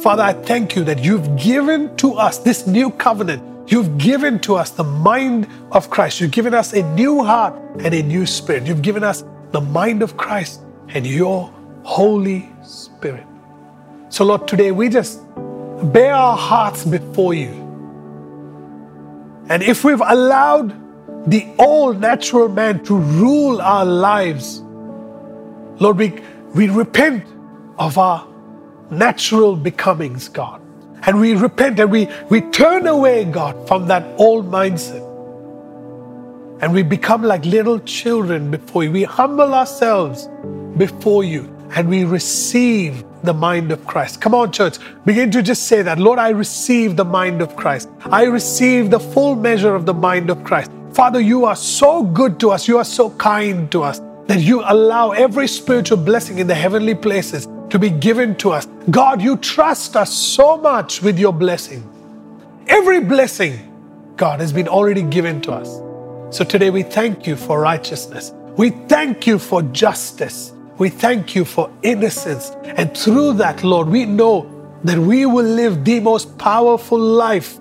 Father, I thank you that you've given to us this new covenant. You've given to us the mind of Christ. You've given us a new heart and a new spirit. You've given us the mind of Christ and your Holy Spirit. So Lord, today we just bear our hearts before you. And if we've allowed the old natural man to rule our lives, Lord, we, we repent of our natural becomings, God. And we repent and we, we turn away, God, from that old mindset. And we become like little children before you. We humble ourselves before you and we receive the mind of Christ. Come on, church, begin to just say that. Lord, I receive the mind of Christ. I receive the full measure of the mind of Christ. Father, you are so good to us. You are so kind to us that you allow every spiritual blessing in the heavenly places to be given to us. God, you trust us so much with your blessing. Every blessing, God, has been already given to us. So today we thank you for righteousness. We thank you for justice. We thank you for innocence. And through that, Lord, we know that we will live the most powerful life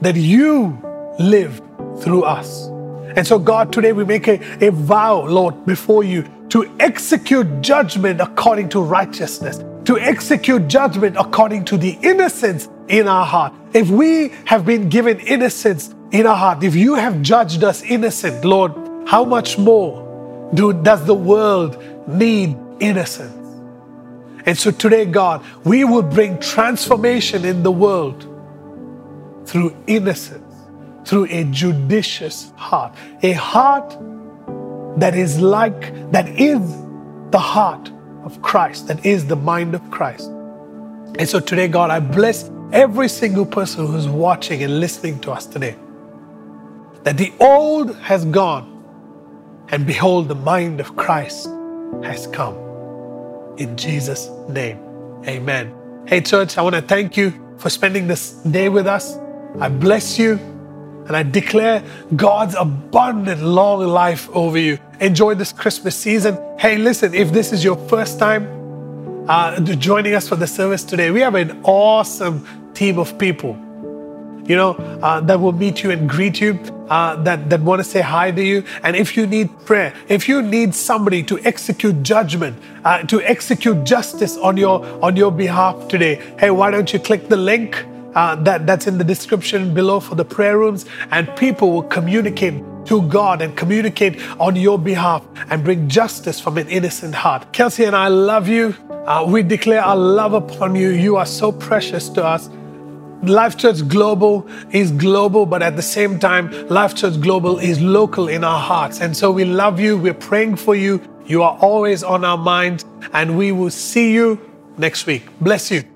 that you live through us. And so, God, today we make a, a vow, Lord, before you, to execute judgment according to righteousness, to execute judgment according to the innocence in our heart. If we have been given innocence in our heart, if you have judged us innocent, Lord, how much more do, does the world need innocence? And so today, God, we will bring transformation in the world through innocence, through a judicious heart, a heart that is like, that is the heart of Christ, that is the mind of Christ. And so today, God, I bless every single person who's watching and listening to us today, that the old has gone, and behold, the mind of Christ has come. In Jesus' name, amen. Hey, church, I want to thank you for spending this day with us. I bless you. And I declare God's abundant long life over you. Enjoy this Christmas season. Hey, listen, if this is your first time, uh, joining us for the service today. We have an awesome team of people, you know, uh, that will meet you and greet you, uh, that, that want to say hi to you. And if you need prayer, if you need somebody to execute judgment, uh, to execute justice on your, on your behalf today, hey, why don't you click the link uh, that, that's in the description below for the prayer rooms, and people will communicate to God and communicate on your behalf and bring justice from an innocent heart. Kelsey and I love you. Uh, we declare our love upon you. You are so precious to us. Life Church Global is global, but at the same time, Life Church Global is local in our hearts. And so we love you. We're praying for you. You are always on our minds, and we will see you next week. Bless you.